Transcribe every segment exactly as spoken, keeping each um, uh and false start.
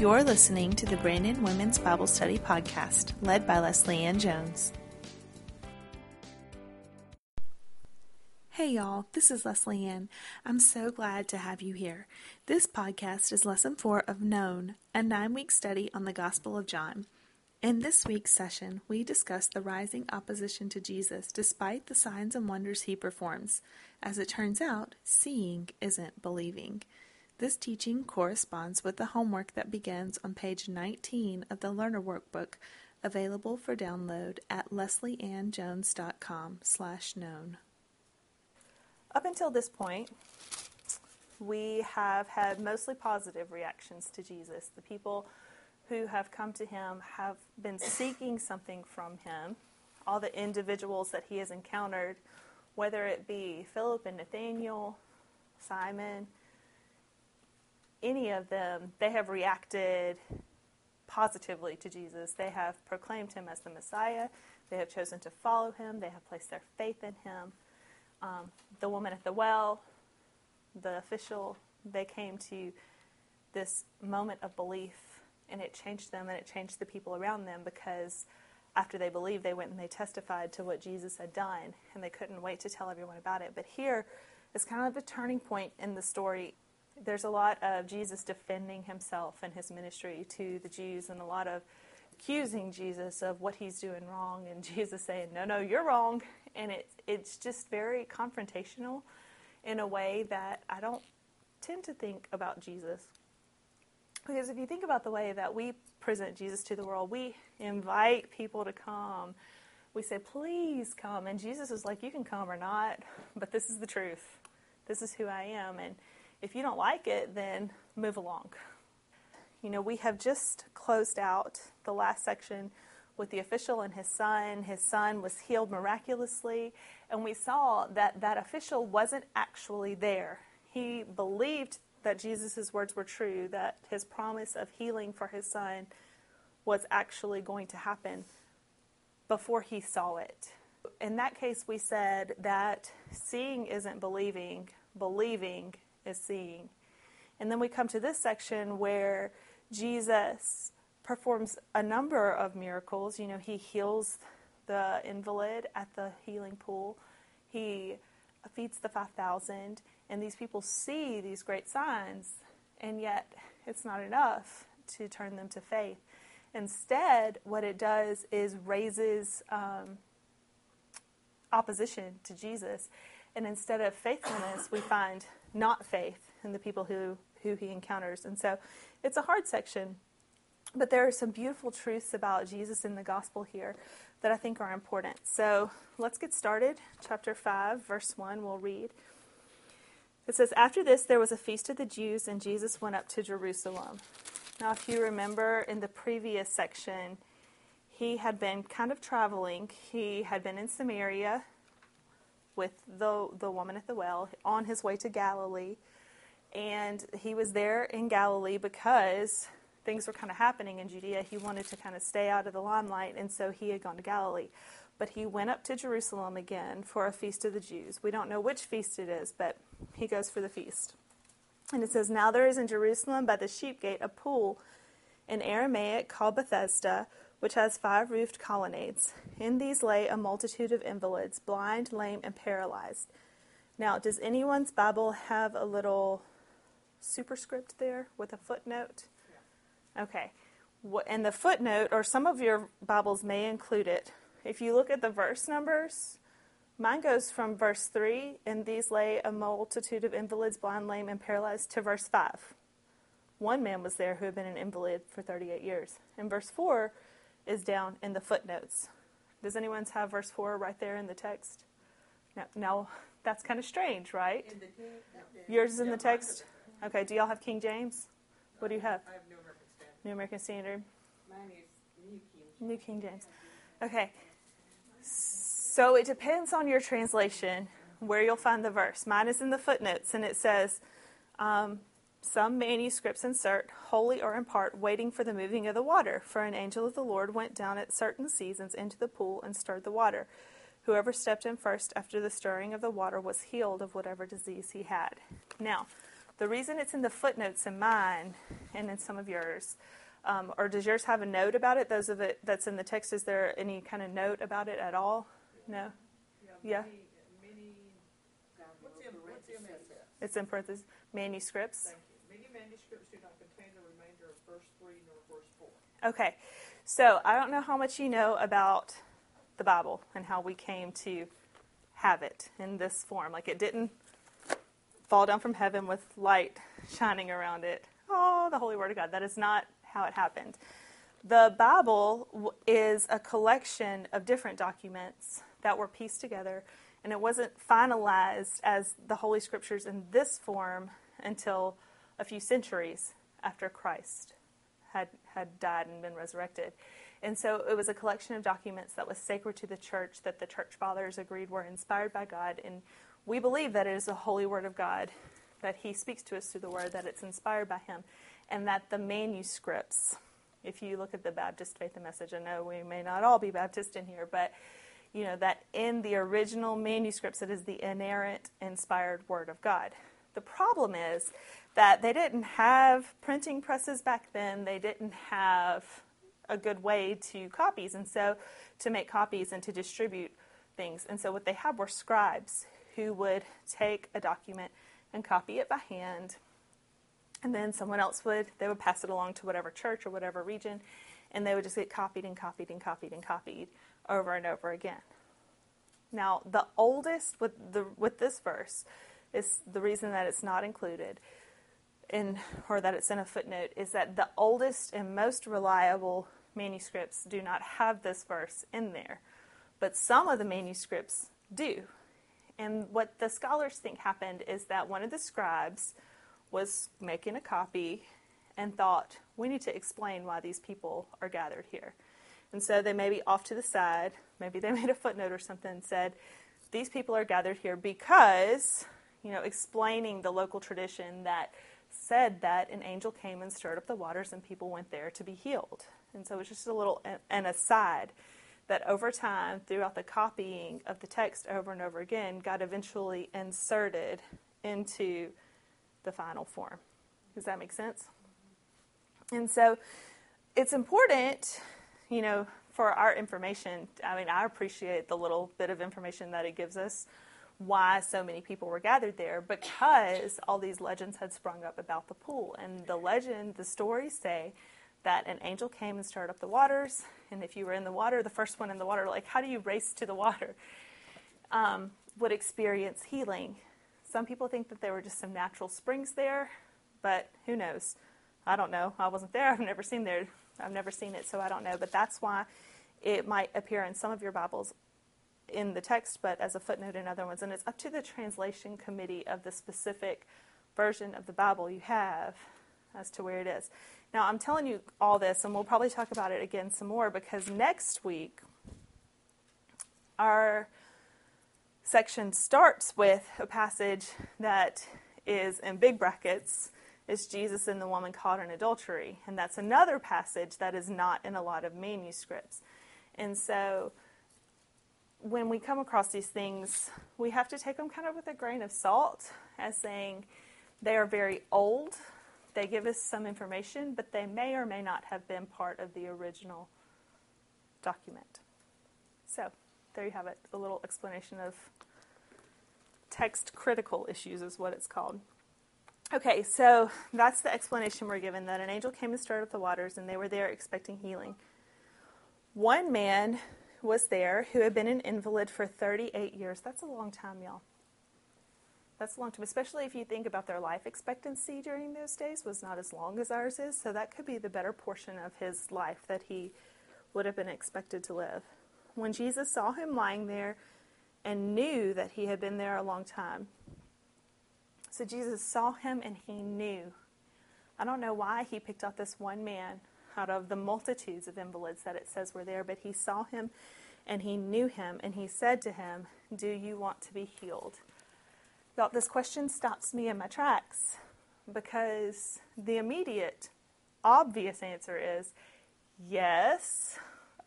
You're listening to the Brandon Women's Bible Study Podcast, led by Leslie Ann Jones. Hey y'all, this is Leslie Ann. I'm so glad to have you here. This podcast is Lesson four of Known, a nine-week study on the Gospel of John. In this week's session, we discuss the rising opposition to Jesus despite the signs and wonders he performs. As it turns out, seeing isn't believing. This teaching corresponds with the homework that begins on page nineteen of the Learner Workbook, available for download at leslieannjones dot com slash known. Up until this point, we have had mostly positive reactions to Jesus. The people who have come to him have been seeking something from him. All the individuals that he has encountered, whether it be Philip and Nathaniel, Simon, any of them, they have reacted positively to Jesus. They have proclaimed him as the Messiah. They have chosen to follow him. They have placed their faith in him. Um, the woman at the well, the official, they came to this moment of belief, and it changed them, and it changed the people around them, because after they believed, they went and they testified to what Jesus had done, and they couldn't wait to tell everyone about it. But here is kind of a turning point in the story. There's a lot of Jesus defending himself and his ministry to the Jews, and a lot of accusing Jesus of what he's doing wrong, and Jesus saying, no, no, you're wrong. And it, it's just very confrontational in a way that I don't tend to think about Jesus. Because if you think about the way that we present Jesus to the world, we invite people to come. We say, please come. And Jesus is like, you can come or not, but this is the truth. This is who I am. And if you don't like it, then move along. You know, we have just closed out the last section with the official and his son. His son was healed miraculously, and we saw that that official wasn't actually there. He believed that Jesus' words were true, that his promise of healing for his son was actually going to happen before he saw it. In that case, we said that seeing isn't believing, believing is seeing. And then we come to this section where Jesus performs a number of miracles. You know, he heals the invalid at the healing pool. He feeds the five thousand. And these people see these great signs, and yet it's not enough to turn them to faith. Instead, what it does is raises um, opposition to Jesus. And instead of faithfulness, we find not faith in the people who, who he encounters. And so it's a hard section. But there are some beautiful truths about Jesus in the gospel here that I think are important. So let's get started. Chapter five, verse one, we'll read. It says, after this, there was a feast of the Jews, and Jesus went up to Jerusalem. Now, if you remember in the previous section, he had been kind of traveling. He had been in Samaria with the, the woman at the well on his way to Galilee. And he was there in Galilee because things were kind of happening in Judea. He wanted to kind of stay out of the limelight, and so he had gone to Galilee. But he went up to Jerusalem again for a feast of the Jews. We don't know which feast it is, but he goes for the feast. And it says, now there is in Jerusalem by the sheep gate a pool in Aramaic called Bethesda, which has five roofed colonnades. In these lay a multitude of invalids, blind, lame, and paralyzed. Now, does anyone's Bible have a little superscript there with a footnote? Okay, and the footnote, or some of your Bibles may include it. If you look at the verse numbers, mine goes from verse three, and these lay a multitude of invalids, blind, lame, and paralyzed, to verse five. One man was there who had been an invalid for thirty-eight years. And verse four is down in the footnotes. Does anyone have verse four right there in the text? No, no, that's kind of strange, right? In the, no, yours is in no, the text? Okay, do y'all have King James? What do you have? I have no reference. New American Standard. Mine is New King James. New King James. Okay. So it depends on your translation where you'll find the verse. Mine is in the footnotes, and it says, um, some manuscripts insert, wholly or in part, waiting for the moving of the water. For an angel of the Lord went down at certain seasons into the pool and stirred the water. Whoever stepped in first after the stirring of the water was healed of whatever disease he had. Now, the reason it's in the footnotes in mine and in some of yours. Um, or does yours have a note about it? Those of it that's in the text, is there any kind of note about it at all? No? Yeah? It's in parentheses. Manuscripts. Thank you. Many manuscripts do not contain the remainder of verse three nor verse four. Okay. So I don't know how much you know about the Bible and how we came to have it in this form. Like, it didn't fall down from heaven with light shining around it. Oh, the Holy Word of God. That is not how it happened. The Bible is a collection of different documents that were pieced together, and it wasn't finalized as the Holy Scriptures in this form until a few centuries after Christ had had died and been resurrected. And so it was a collection of documents that was sacred to the church, that the church fathers agreed were inspired by God. And we believe that it is the Holy Word of God, that He speaks to us through the Word, that it's inspired by Him, and that the manuscripts, if you look at the Baptist Faith and Message, I know we may not all be Baptist in here, but you know, that in the original manuscripts, it is the inerrant, inspired Word of God. The problem is that they didn't have printing presses back then. They didn't have a good way to copies, and so to make copies and to distribute things. And so what they had were scribes who would take a document and copy it by hand, and then someone else would, they would pass it along to whatever church or whatever region, and they would just get copied and copied and copied and copied over and over again. Now, the oldest with the with this verse is the reason that it's not included in, or that it's in a footnote, is that the oldest and most reliable manuscripts do not have this verse in there, but some of the manuscripts do. And what the scholars think happened is that one of the scribes was making a copy and thought, we need to explain why these people are gathered here. And so they may be off to the side, maybe they made a footnote or something and said, these people are gathered here because, you know, explaining the local tradition that said that an angel came and stirred up the waters and people went there to be healed. And so it's just a little an aside that over time, throughout the copying of the text over and over again, got eventually inserted into the final form. Does that make sense? And so it's important, you know, for our information. I mean, I appreciate the little bit of information that it gives us, why so many people were gathered there, because all these legends had sprung up about the pool. And the legend, the stories say that an angel came and stirred up the waters, and if you were in the water, the first one in the water, like, how do you race to the water, um, would experience healing. Some people think that there were just some natural springs there, but who knows? I don't know. I wasn't there. I've never seen there. I've never seen it, so I don't know. But that's why it might appear in some of your Bibles in the text, but as a footnote in other ones. And it's up to the translation committee of the specific version of the Bible you have as to where it is. Now, I'm telling you all this, and we'll probably talk about it again some more, because next week our section starts with a passage that is in big brackets. It's Jesus and the woman caught in adultery. And that's another passage that is not in a lot of manuscripts. And so when we come across these things, we have to take them kind of with a grain of salt, as saying they are very old. They give us some information, but they may or may not have been part of the original document. So there you have it, a little explanation of text critical issues is what it's called. Okay, so that's the explanation we're given, that an angel came and stirred up the waters, and they were there expecting healing. One man was there who had been an invalid for thirty-eight years. That's a long time, y'all. That's a long time, especially if you think about their life expectancy during those days was not as long as ours is, so that could be the better portion of his life that he would have been expected to live. When Jesus saw him lying there and knew that he had been there a long time, so Jesus saw him and he knew. I don't know why he picked out this one man out of the multitudes of invalids that it says were there, but he saw him and he knew him, and he said to him, do you want to be healed? Now, this question stops me in my tracks, because the immediate, obvious answer is, yes,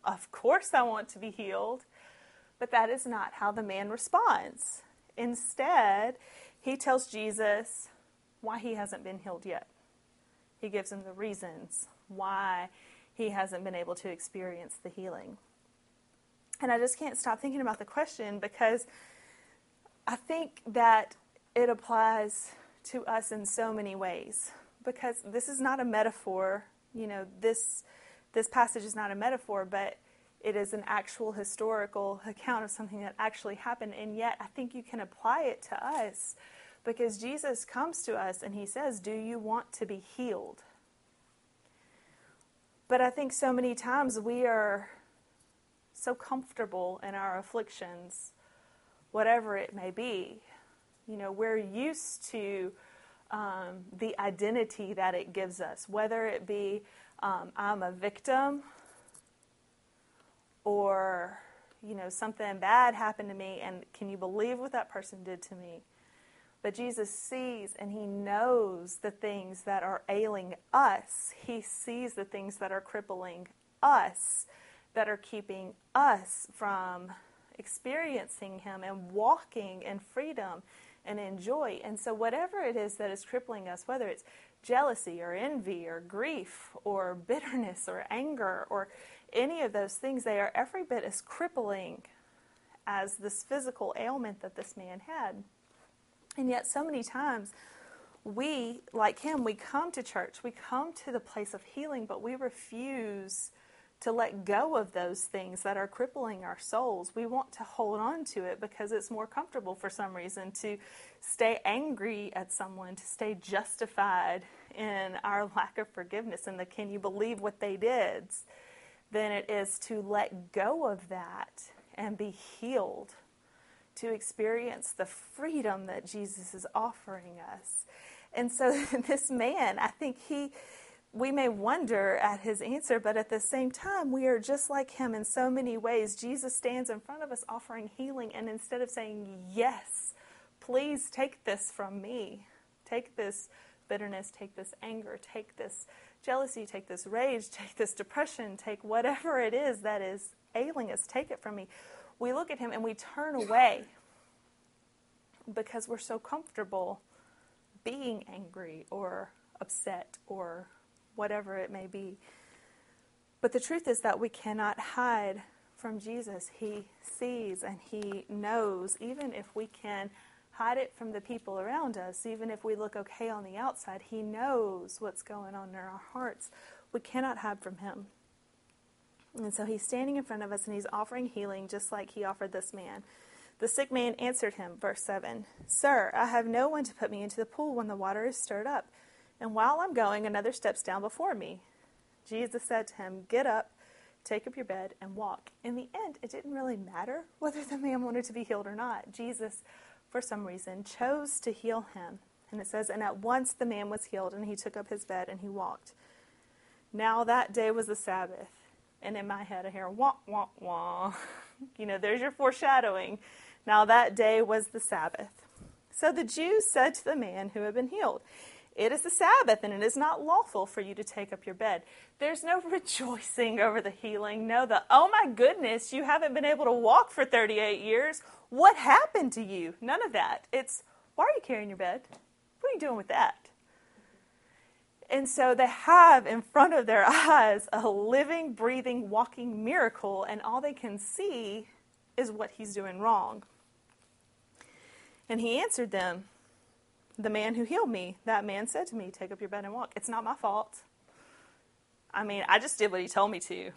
of course I want to be healed, but that is not how the man responds. Instead, he tells Jesus why he hasn't been healed yet. He gives him the reasons why he hasn't been able to experience the healing. And I just can't stop thinking about the question, because I think that it applies to us in so many ways, because this is not a metaphor. You know, this this passage is not a metaphor, but it is an actual historical account of something that actually happened. And yet I think you can apply it to us, because Jesus comes to us and he says, do you want to be healed? But I think so many times we are so comfortable in our afflictions, whatever it may be. You know, we're used to um, the identity that it gives us, whether it be um, I'm a victim, or, you know, something bad happened to me, and can you believe what that person did to me? But Jesus sees and he knows the things that are ailing us. He sees the things that are crippling us, that are keeping us from experiencing him and walking in freedom and in joy. And so whatever it is that is crippling us, whether it's jealousy or envy or grief or bitterness or anger or any of those things, they are every bit as crippling as this physical ailment that this man had. And yet so many times we, like him, we come to church, we come to the place of healing, but we refuse to let go of those things that are crippling our souls. We want to hold on to it because it's more comfortable for some reason to stay angry at someone, to stay justified in our lack of forgiveness and the can you believe what they did, than it is to let go of that and be healed, to experience the freedom that Jesus is offering us. And so this man, I think he, we may wonder at his answer, but at the same time, we are just like him in so many ways. Jesus stands in front of us offering healing, and instead of saying, yes, please take this from me, take this bitterness, take this anger, take this jealousy, take this rage, take this depression, take whatever it is that is ailing us, take it from me. We look at him and we turn away because we're so comfortable being angry or upset or whatever it may be. But the truth is that we cannot hide from Jesus. He sees and he knows, even if we can hide it from the people around us, even if we look okay on the outside, he knows what's going on in our hearts. We cannot hide from him. And so he's standing in front of us and he's offering healing just like he offered this man. The sick man answered him, verse seven, "Sir, I have no one to put me into the pool when the water is stirred up. And while I'm going, another steps down before me." Jesus said to him, "Get up, take up your bed, and walk." In the end, it didn't really matter whether the man wanted to be healed or not. Jesus, for some reason, chose to heal him. And it says, "And at once the man was healed, and he took up his bed, and he walked. Now that day was the Sabbath." And in my head, I hear, wah, wah, wah. You know, there's your foreshadowing. Now that day was the Sabbath. "So the Jews said to the man who had been healed, 'It is the Sabbath, and it is not lawful for you to take up your bed.'" There's no rejoicing over the healing. No, the, oh my goodness, you haven't been able to walk for thirty-eight years. What happened to you? None of that. It's, why are you carrying your bed? What are you doing with that? And so they have in front of their eyes a living, breathing, walking miracle, and all they can see is what he's doing wrong. And he answered them, "The man who healed me, that man said to me, 'Take up your bed and walk.'" It's not my fault. I mean, I just did what he told me to.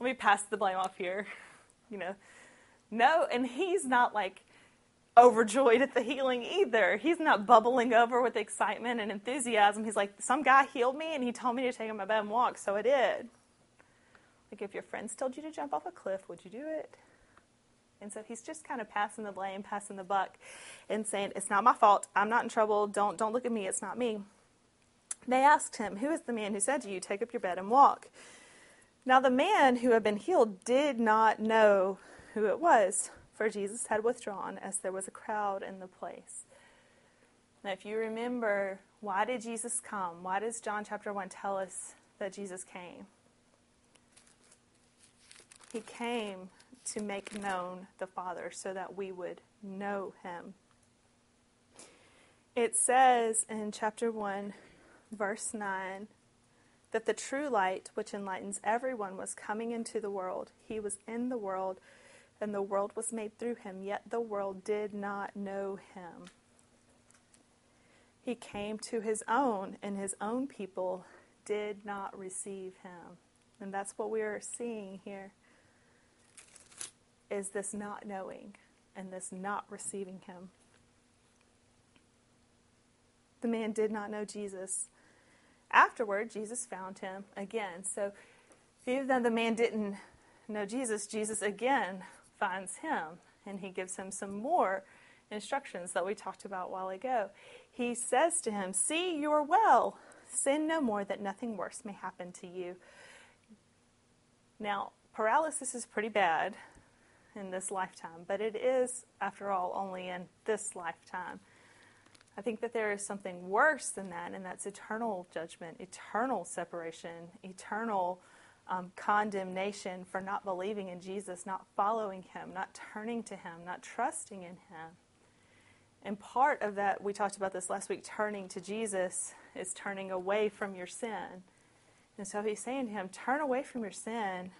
Let me pass the blame off here. You know, no, and he's not like overjoyed at the healing either. He's not bubbling over with excitement and enthusiasm. He's like, some guy healed me and he told me to take up my bed and walk, so I did. Like if your friends told you to jump off a cliff, would you do it? And so he's just kind of passing the blame, passing the buck, and saying, it's not my fault. I'm not in trouble. Don't don't look at me. It's not me. They asked him, "Who is the man who said to you, 'Take up your bed and walk'?" Now the man who had been healed did not know who it was, for Jesus had withdrawn, as there was a crowd in the place. Now if you remember, why did Jesus come? Why does John chapter one tell us that Jesus came? He came to make known the Father so that we would know him. It says in chapter one, verse nine, that the true light, which enlightens everyone, was coming into the world. He was in the world, and the world was made through him, yet the world did not know him. He came to his own, and his own people did not receive him. And that's what we are seeing here, is this not knowing and this not receiving him. The man did not know Jesus. Afterward, Jesus found him again. So even though the man didn't know Jesus, Jesus again finds him, and he gives him some more instructions that we talked about a while ago. He says to him, "See, you are well. Sin no more, that nothing worse may happen to you." Now, paralysis is pretty bad in this lifetime, but it is, after all, only in this lifetime. I think that there is something worse than that, and that's eternal judgment, eternal separation, eternal um, condemnation for not believing in Jesus, not following him, not turning to him, not trusting in him. And part of that, we talked about this last week, turning to Jesus is turning away from your sin. And so he's saying to him, turn away from your sin,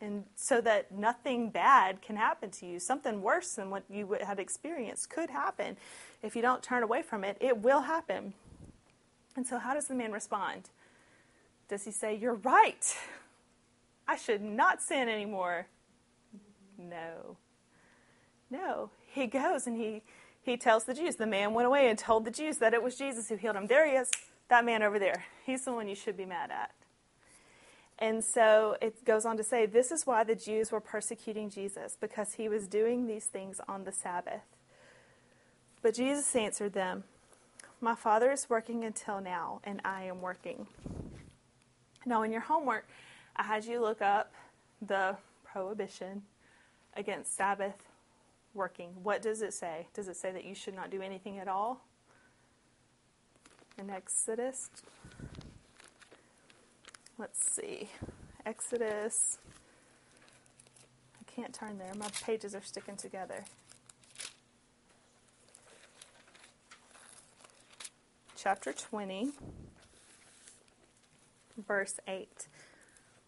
and so that nothing bad can happen to you. Something worse than what you had experienced could happen. If you don't turn away from it, it will happen. And so how does the man respond? Does he say, "You're right. I should not sin anymore"? No. No. He goes and he, he tells the Jews. The man went away and told the Jews that it was Jesus who healed him. There he is, that man over there. He's the one you should be mad at. And so it goes on to say, this is why the Jews were persecuting Jesus, because he was doing these things on the Sabbath. But Jesus answered them, "My Father is working until now, and I am working." Now in your homework, I had you look up the prohibition against Sabbath working. What does it say? Does it say that you should not do anything at all? In Exodus? Let's see, Exodus, I can't turn there, my pages are sticking together. Chapter twenty, verse eight.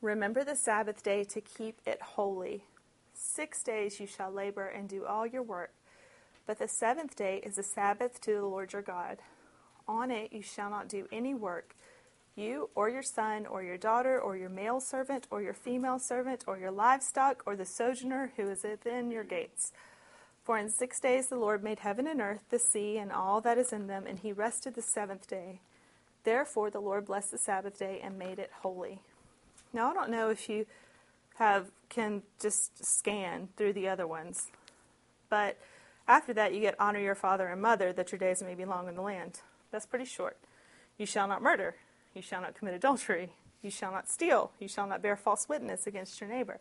"Remember the Sabbath day to keep it holy. Six days you shall labor and do all your work, but the seventh day is a Sabbath to the Lord your God. On it you shall not do any work, you or your son or your daughter or your male servant or your female servant or your livestock or the sojourner who is within your gates. For in six days the Lord made heaven and earth, the sea, and all that is in them, and he rested the seventh day. Therefore the Lord blessed the Sabbath day and made it holy." Now I don't know if you have can just scan through the other ones, but after that you get "honor your father and mother, that your days may be long in the land." That's pretty short. "You shall not murder. You shall not commit adultery. You shall not steal. You shall not bear false witness against your neighbor."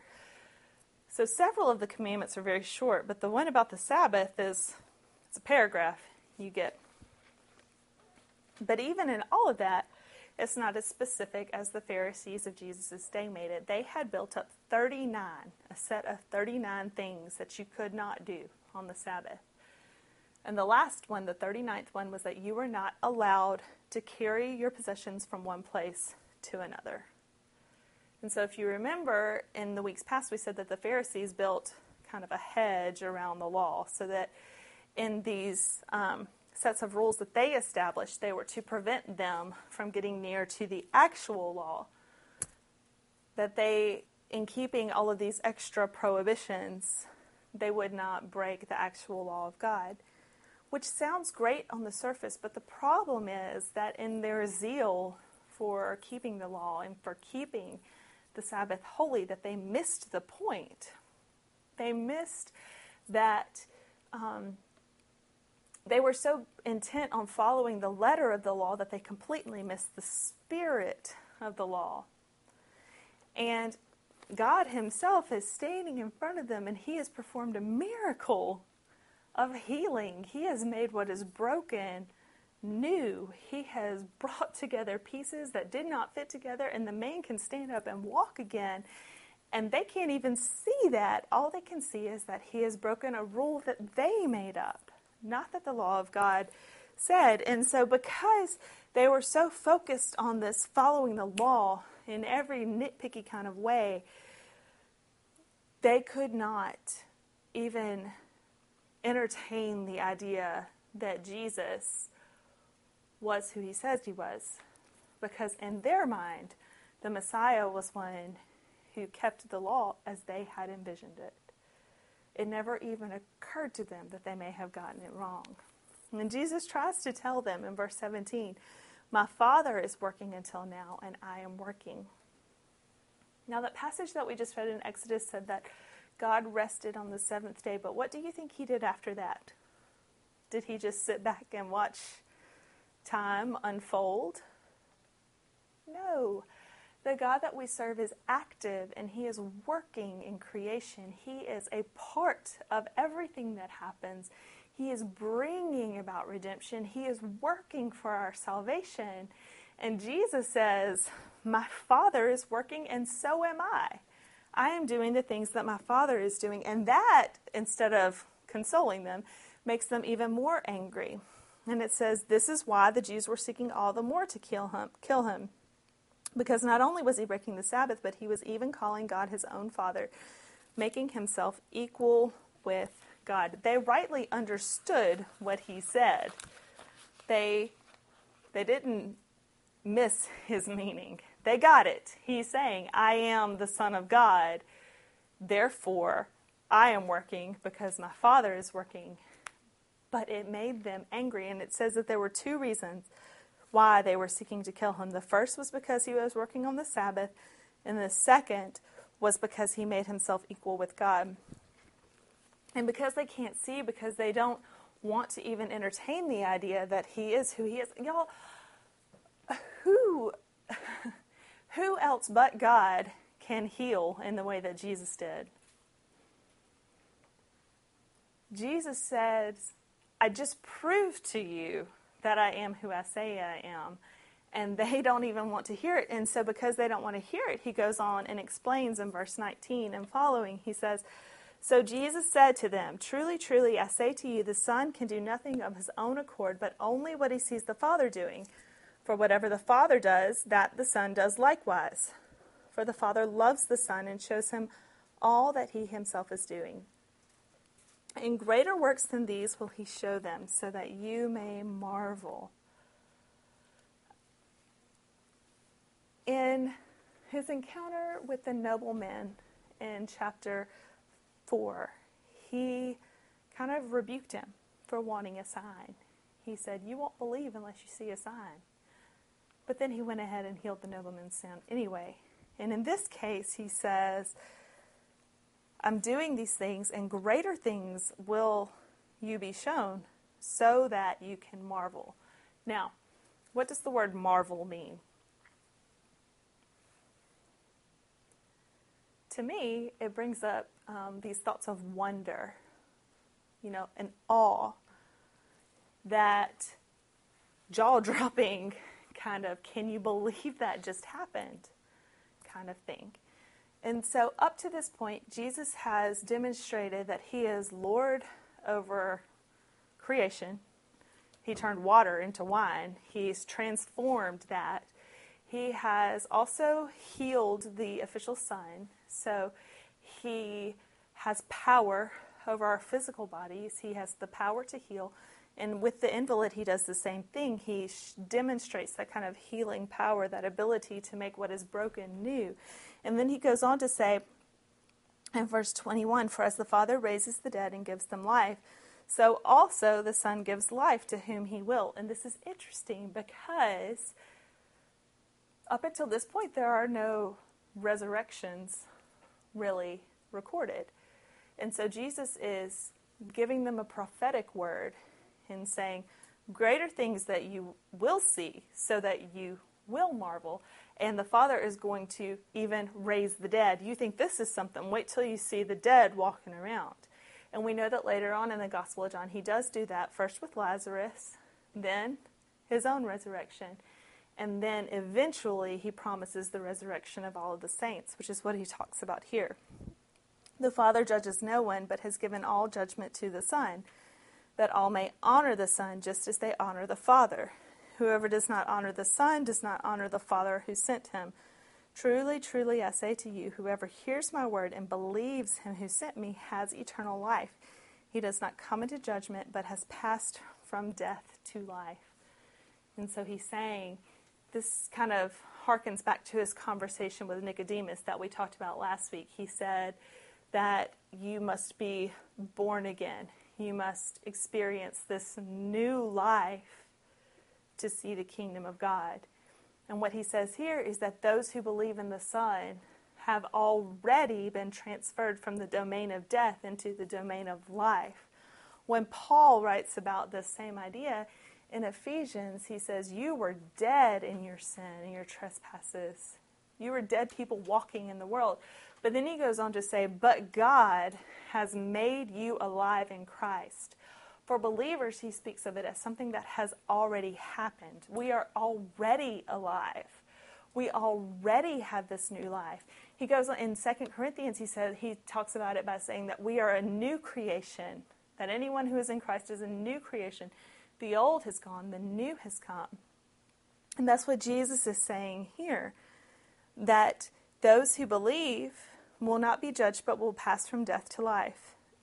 So several of the commandments are very short, but the one about the Sabbath is, it's a paragraph you get. But even in all of that, it's not as specific as the Pharisees of Jesus' day made it. They had built up thirty-nine, a set of thirty-nine things that you could not do on the Sabbath. And the last one, the thirty-ninth one, was that you were not allowed to carry your possessions from one place to another. And so if you remember, in the weeks past, we said that the Pharisees built kind of a hedge around the law, so that in these um, sets of rules that they established, they were to prevent them from getting near to the actual law. That they, in keeping all of these extra prohibitions, they would not break the actual law of God. Which sounds great on the surface, but the problem is that in their zeal for keeping the law and for keeping the Sabbath holy, that they missed the point. They missed that um, they were so intent on following the letter of the law that they completely missed the spirit of the law. And God himself is standing in front of them, and he has performed a miracle of healing. He has made what is broken new. He has brought together pieces that did not fit together, and the man can stand up and walk again, and they can't even see that. All they can see is that he has broken a rule that they made up, not that the law of God said. And so because they were so focused on this following the law in every nitpicky kind of way, they could not even entertain the idea that Jesus was who he says he was, because in their mind, the Messiah was one who kept the law as they had envisioned it. It never even occurred to them that they may have gotten it wrong. And Jesus tries to tell them in verse seventeen, "My Father is working until now, and I am working." Now, that passage that we just read in Exodus said that God rested on the seventh day, but what do you think he did after that? Did he just sit back and watch time unfold? No. The God that we serve is active, and he is working in creation. He is a part of everything that happens. He is bringing about redemption. He is working for our salvation. And Jesus says, "My Father is working, and so am I. I am doing the things that my Father is doing." And that, instead of consoling them, makes them even more angry. And it says, "This is why the Jews were seeking all the more to kill him, kill him. Because not only was he breaking the Sabbath, but he was even calling God his own Father, making himself equal with God." They rightly understood what he said. They, they didn't miss his meaning. They got it. He's saying, "I am the Son of God, therefore I am working because my Father is working." But it made them angry, and it says that there were two reasons why they were seeking to kill him. The first was because he was working on the Sabbath, and the second was because he made himself equal with God. And because they can't see, because they don't want to even entertain the idea that he is who he is. Y'all, who... Who else but God can heal in the way that Jesus did? Jesus says, "I just proved to you that I am who I say I am." And they don't even want to hear it. And so because they don't want to hear it, he goes on and explains in verse nineteen and following. He says, "So Jesus said to them, 'Truly, truly, I say to you, the Son can do nothing of his own accord, but only what he sees the Father doing. For whatever the Father does, that the Son does likewise. For the Father loves the Son and shows him all that he himself is doing. And greater works than these will he show them, so that you may marvel.'" In his encounter with the nobleman in chapter four, he kind of rebuked him for wanting a sign. He said, "You won't believe unless you see a sign." But then he went ahead and healed the nobleman's son anyway. And in this case, he says, "I'm doing these things, and greater things will you be shown so that you can marvel." Now, what does the word marvel mean? To me, it brings up um, these thoughts of wonder, you know, an awe, that jaw-dropping kind of, "Can you believe that just happened?" kind of thing. And so up to this point, Jesus has demonstrated that he is Lord over creation. He turned water into wine. He's transformed that. He has also healed the official son. So he has power over our physical bodies. He has the power to heal. And with the invalid, he does the same thing. He sh- demonstrates that kind of healing power, that ability to make what is broken new. And then he goes on to say in verse twenty-one, "For as the Father raises the dead and gives them life, so also the Son gives life to whom he will." And this is interesting because up until this point, there are no resurrections really recorded. And so Jesus is giving them a prophetic word and saying, "Greater things that you will see so that you will marvel, and the Father is going to even raise the dead. You think this is something? Wait till you see the dead walking around." And we know that later on in the Gospel of John, he does do that, first with Lazarus, then his own resurrection, and then eventually he promises the resurrection of all of the saints, which is what he talks about here. "The Father judges no one, but has given all judgment to the Son, that all may honor the Son just as they honor the Father. Whoever does not honor the Son does not honor the Father who sent him. Truly, truly, I say to you, whoever hears my word and believes him who sent me has eternal life. He does not come into judgment, but has passed from death to life. And so he's saying, this kind of harkens back to his conversation with Nicodemus that we talked about last week. He said that you must be born again. You must experience this new life to see the kingdom of God. And what he says here is that those who believe in the Son have already been transferred from the domain of death into the domain of life. When Paul writes about this same idea in Ephesians, he says, you were dead in your sin and your trespasses. You were dead people walking in the world. But then he goes on to say, but God has made you alive in Christ. For believers, he speaks of it as something that has already happened. We are already alive. We already have this new life. He goes on in Second Corinthians, he says, he talks about it by saying that we are a new creation, that anyone who is in Christ is a new creation. The old has gone, the new has come. And that's what Jesus is saying here, that those who believe will not be judged, but will pass from death to life.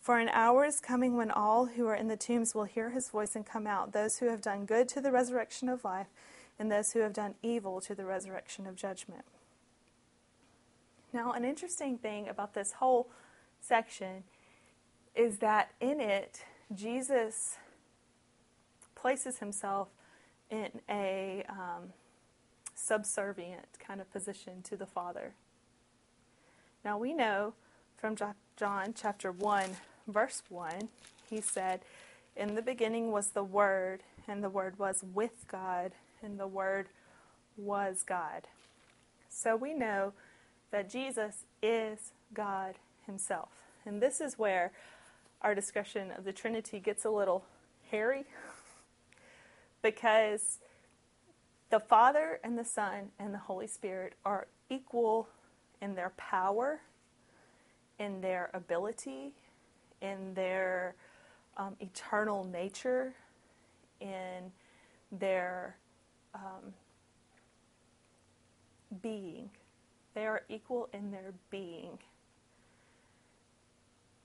For an hour is coming when all who are in the tombs will hear his voice and come out, those who have done good to the resurrection of life, and those who have done evil to the resurrection of judgment. Now, an interesting thing about this whole section is that in it, Jesus places himself in a um, subservient kind of position to the Father. Now, we know from John chapter one, verse one, he said, in the beginning was the Word, and the Word was with God, and the Word was God. So we know that Jesus is God himself. And this is where our discussion of the Trinity gets a little hairy, because the Father and the Son and the Holy Spirit are equal in their power, in their ability, in their um, eternal nature, in their um, being. They are equal in their being.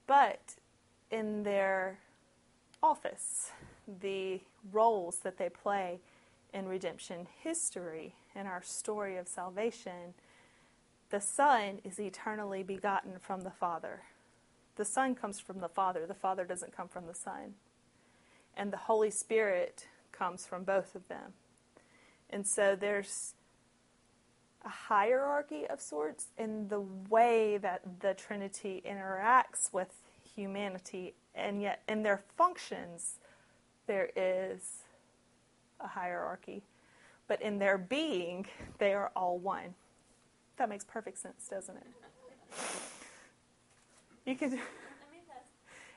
But in their office, the roles that they play in redemption history, in our story of salvation, the Son is eternally begotten from the Father. The Son comes from the Father. The Father doesn't come from the Son. And the Holy Spirit comes from both of them. And so there's a hierarchy of sorts in the way that the Trinity interacts with humanity, and yet in their functions there is a hierarchy. But in their being, they are all one. That makes perfect sense, doesn't it? You could,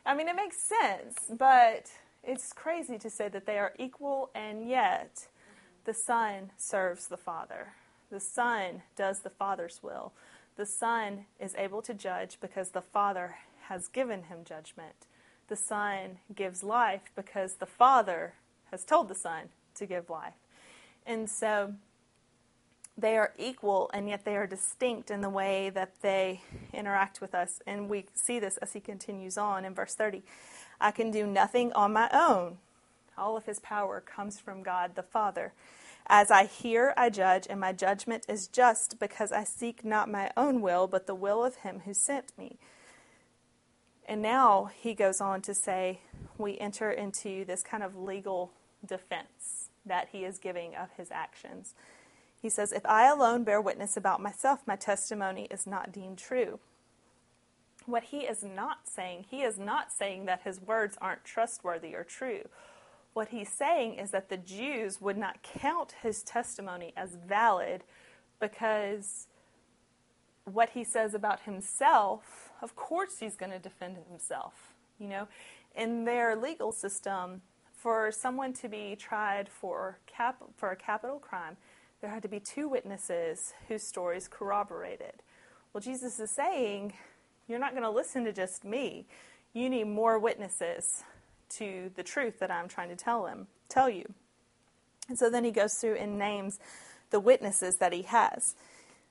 I mean, it makes sense, but it's crazy to say that they are equal, and yet the Son serves the Father. The Son does the Father's will. The Son is able to judge because the Father has given him judgment. The Son gives life because the Father has told the Son to give life. And so they are equal, and yet they are distinct in the way that they interact with us. And we see this as he continues on in verse thirty. I can do nothing on my own. All of his power comes from God the Father. As I hear, I judge, and my judgment is just, because I seek not my own will, but the will of him who sent me. And now he goes on to say, we enter into this kind of legal defense that he is giving of his actions. He says, if I alone bear witness about myself, my testimony is not deemed true. What he is not saying, he is not saying that his words aren't trustworthy or true. What he's saying is that the Jews would not count his testimony as valid because what he says about himself, of course he's going to defend himself. You know, in their legal system, for someone to be tried for cap for a capital crime, there had to be two witnesses whose stories corroborated. Well, Jesus is saying, you're not going to listen to just me. You need more witnesses to the truth that I'm trying to tell him, tell you. And so then he goes through and names the witnesses that he has.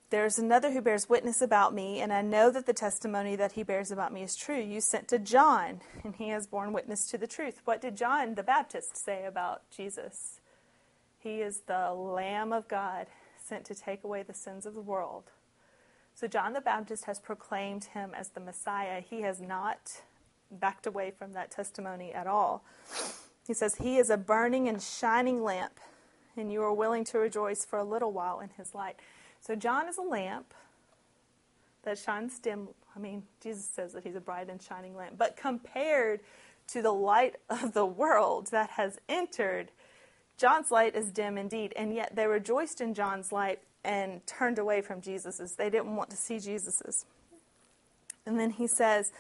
There's another who bears witness about me, and I know that the testimony that he bears about me is true. You sent to John, and he has borne witness to the truth. What did John the Baptist say about Jesus? He is the Lamb of God, sent to take away the sins of the world. So John the Baptist has proclaimed him as the Messiah. He has not backed away from that testimony at all. He says, he is a burning and shining lamp, and you are willing to rejoice for a little while in his light. So John is a lamp that shines dim. I mean, Jesus says that he's a bright and shining lamp. But compared to the light of the world that has entered, John's light is dim indeed. And yet they rejoiced in John's light and turned away from Jesus's. They didn't want to see Jesus's. And then he says,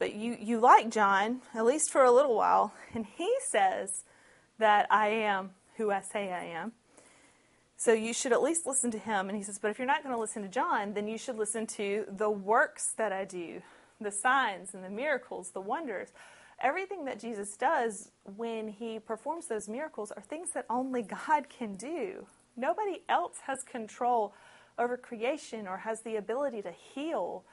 but you, you like John, at least for a little while. And he says that I am who I say I am. So you should at least listen to him. And he says, but if you're not going to listen to John, then you should listen to the works that I do, the signs and the miracles, the wonders. Everything that Jesus does when he performs those miracles are things that only God can do. Nobody else has control over creation or has the ability to heal,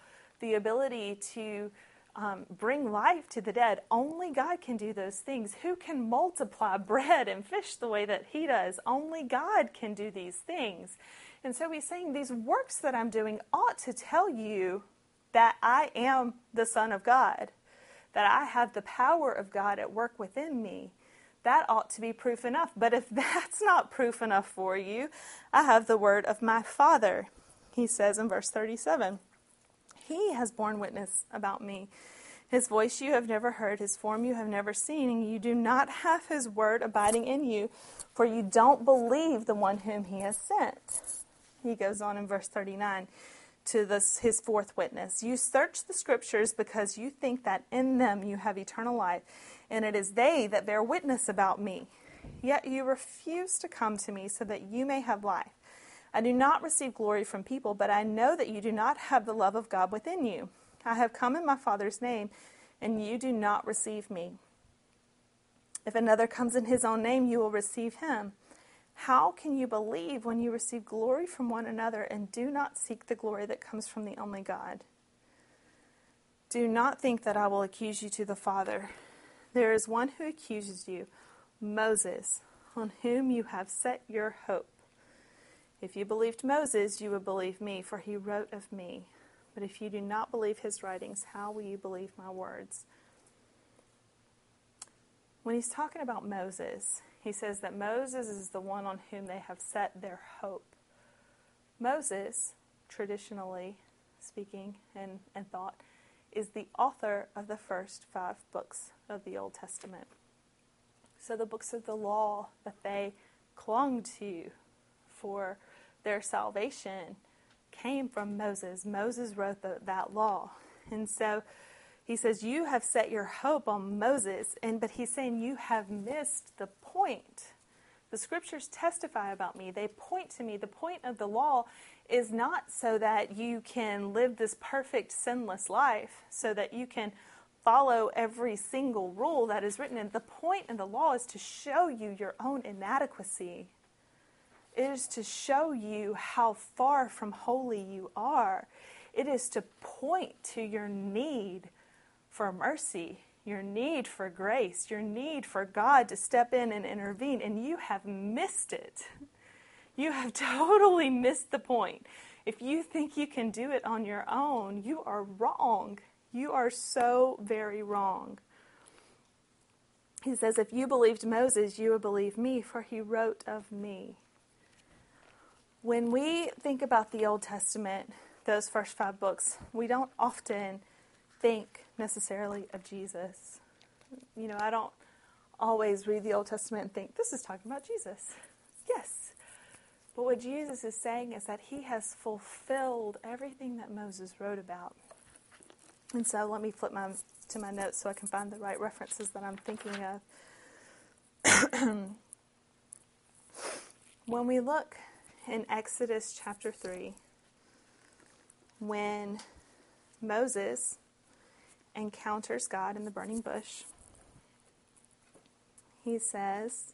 the ability to um, bring life to the dead. Only God can do those things. Who can multiply bread and fish the way that he does? Only God can do these things. And so he's saying these works that I'm doing ought to tell you that I am the Son of God, that I have the power of God at work within me. That ought to be proof enough. But if that's not proof enough for you, I have the word of my Father. He says in verse thirty-seven, he has borne witness about me. His voice you have never heard, his form you have never seen, and you do not have his word abiding in you, for you don't believe the one whom he has sent. He goes on in verse thirty-nine to this, his fourth witness. You search the scriptures because you think that in them you have eternal life, and it is they that bear witness about me. Yet you refuse to come to me so that you may have life. I do not receive glory from people, but I know that you do not have the love of God within you. I have come in my Father's name, and you do not receive me. If another comes in his own name, you will receive him. How can you believe when you receive glory from one another and do not seek the glory that comes from the only God? Do not think that I will accuse you to the Father. There is one who accuses you, Moses, on whom you have set your hope. If you believed Moses, you would believe me, for he wrote of me. But if you do not believe his writings, how will you believe my words? When he's talking about Moses, he says that Moses is the one on whom they have set their hope. Moses, traditionally speaking and, and thought, is the author of the first five books of the Old Testament. So the books of the law that they clung to for their salvation came from Moses. Moses wrote the, that law. And so he says, you have set your hope on Moses, and but he's saying you have missed the point. The scriptures testify about me. They point to me. The point of the law is not so that you can live this perfect, sinless life, so that you can follow every single rule that is written. And the point in the law is to show you your own inadequacy. It is to show you how far from holy you are. It is to point to your need for mercy, your need for grace, your need for God to step in and intervene, and you have missed it. You have totally missed the point. If you think you can do it on your own, you are wrong. You are so very wrong. He says, if you believed Moses, you would believe me, for he wrote of me. When we think about the Old Testament, those first five books, we don't often think necessarily of Jesus. You know, I don't always read the Old Testament and think, this is talking about Jesus. Yes. But what Jesus is saying is that he has fulfilled everything that Moses wrote about. And so let me flip my, to my notes so I can find the right references that I'm thinking of. When we look in Exodus chapter three, when Moses encounters God in the burning bush, he says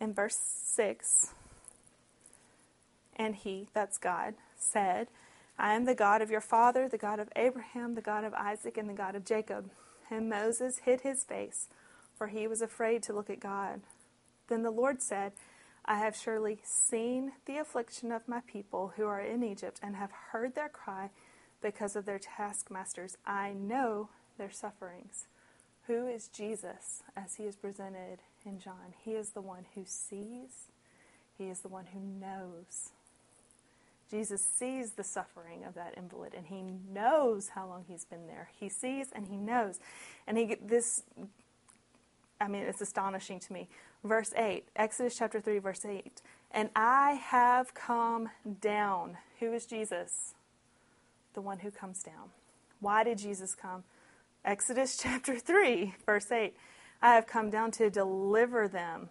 in verse six, and he, that's God, said, I am the God of your father, the God of Abraham, the God of Isaac, and the God of Jacob. And Moses hid his face, for he was afraid to look at God. Then the Lord said, I have surely seen the affliction of my people who are in Egypt and have heard their cry because of their taskmasters. I know their sufferings. Who is Jesus as he is presented in John? He is the one who sees. He is the one who knows. Jesus sees the suffering of that invalid, and he knows how long he's been there. He sees and he knows. And he this, I mean, it's astonishing to me. Verse eight, Exodus chapter three, verse eight. And I have come down. Who is Jesus? The one who comes down. Why did Jesus come? Exodus chapter three, verse eight. I have come down to deliver them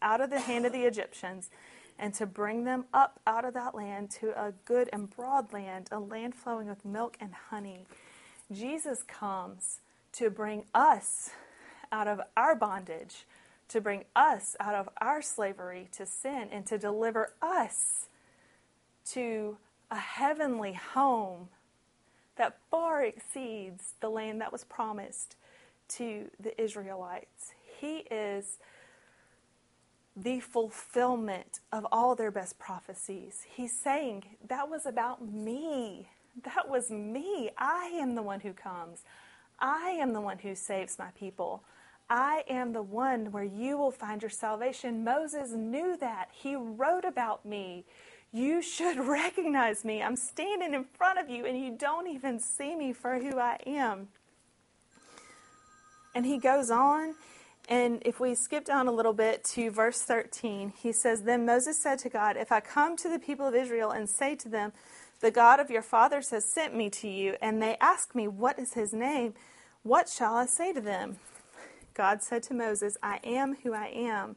out of the hand of the Egyptians, and to bring them up out of that land to a good and broad land, a land flowing with milk and honey. Jesus comes to bring us out of our bondage, to bring us out of our slavery to sin, and to deliver us to a heavenly home that far exceeds the land that was promised to the Israelites. He is the fulfillment of all their best prophecies. He's saying, that was about me. That was me. I am the one who comes. I am the one who saves my people. I am the one where you will find your salvation. Moses knew that. He wrote about me. You should recognize me. I'm standing in front of you, and you don't even see me for who I am. And he goes on. And if we skip down a little bit to verse thirteen, he says, Then Moses said to God, If I come to the people of Israel and say to them, The God of your fathers has sent me to you, and they ask me, What is his name? What shall I say to them? God said to Moses, I am who I am.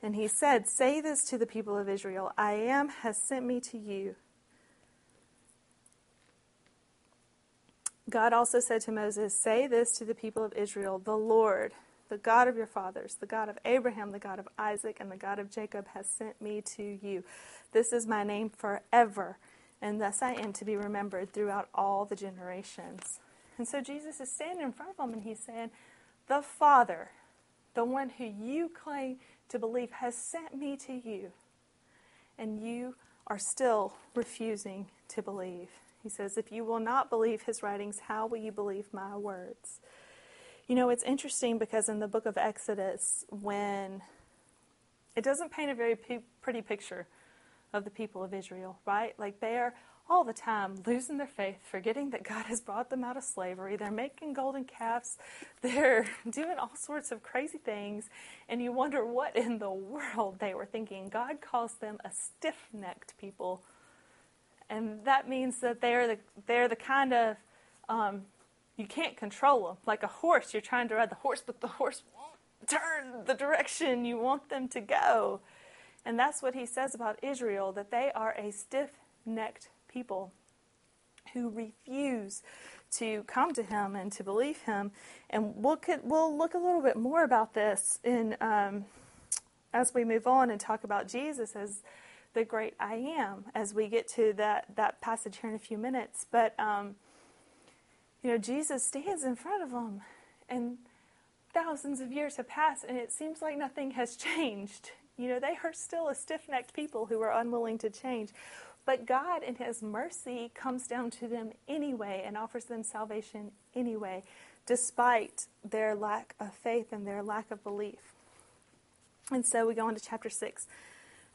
And he said, Say this to the people of Israel, I am has sent me to you. God also said to Moses, Say this to the people of Israel, The Lord, the God of your fathers, the God of Abraham, the God of Isaac, and the God of Jacob has sent me to you. This is my name forever, and thus I am to be remembered throughout all the generations. And so Jesus is standing in front of them, and he's saying, The Father, the one who you claim to believe, has sent me to you, and you are still refusing to believe. He says, If you will not believe his writings, how will you believe my words? You know, it's interesting because in the book of Exodus, when it doesn't paint a very p- pretty picture of the people of Israel, right? Like they are all the time losing their faith, forgetting that God has brought them out of slavery. They're making golden calves. They're doing all sorts of crazy things. And you wonder what in the world they were thinking. God calls them a stiff-necked people. And that means that they're the, they're the kind of... Um, You can't control them. Like a horse, you're trying to ride the horse, but the horse won't turn the direction you want them to go. And that's what he says about Israel, that they are a stiff-necked people who refuse to come to him and to believe him. And we'll, we'll look a little bit more about this in um, as we move on and talk about Jesus as the great I am, as we get to that, that passage here in a few minutes. But... Um, You know, Jesus stands in front of them, and thousands of years have passed, and it seems like nothing has changed. You know, they are still a stiff-necked people who are unwilling to change. But God, in his mercy, comes down to them anyway and offers them salvation anyway, despite their lack of faith and their lack of belief. And so we go on to chapter six.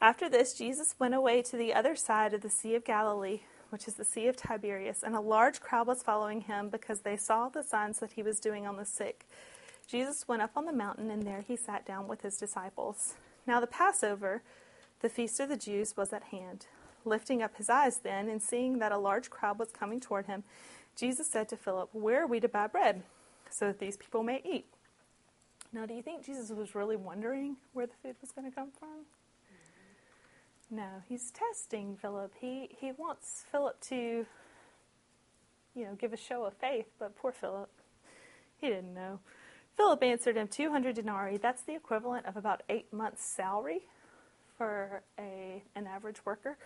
After this, Jesus went away to the other side of the Sea of Galilee, which is the Sea of Tiberias, and a large crowd was following him because they saw the signs that he was doing on the sick. Jesus went up on the mountain, and there he sat down with his disciples. Now the Passover, the feast of the Jews, was at hand. Lifting up his eyes then, and seeing that a large crowd was coming toward him, Jesus said to Philip, "Where are we to buy bread so that these people may eat?" Now, do you think Jesus was really wondering where the food was going to come from? No, he's testing Philip. He he wants Philip to, you know, give a show of faith, but poor Philip, he didn't know. Philip answered him, two hundred denarii. That's the equivalent of about eight months' salary for a an average worker.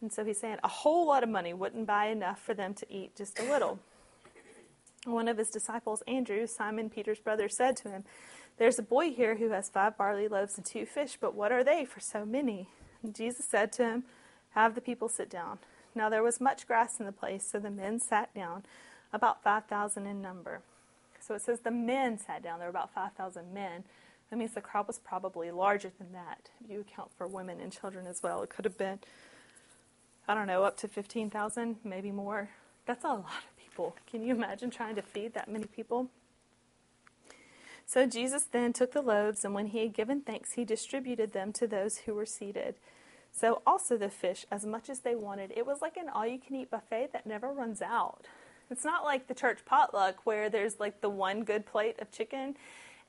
And so he's saying a whole lot of money wouldn't buy enough for them to eat, just a little. One of his disciples, Andrew, Simon Peter's brother, said to him, "There's a boy here who has five barley loaves and two fish, but what are they for so many?" And Jesus said to him, "Have the people sit down." Now there was much grass in the place, so the men sat down, about five thousand in number. So it says the men sat down. There were about five thousand men. That means the crowd was probably larger than that. If you account for women and children as well, it could have been, I don't know, up to fifteen thousand, maybe more. That's a lot of people. Can you imagine trying to feed that many people? So Jesus then took the loaves, and when he had given thanks, he distributed them to those who were seated. So also the fish, as much as they wanted. It was like an all-you-can-eat buffet that never runs out. It's not like the church potluck where there's like the one good plate of chicken,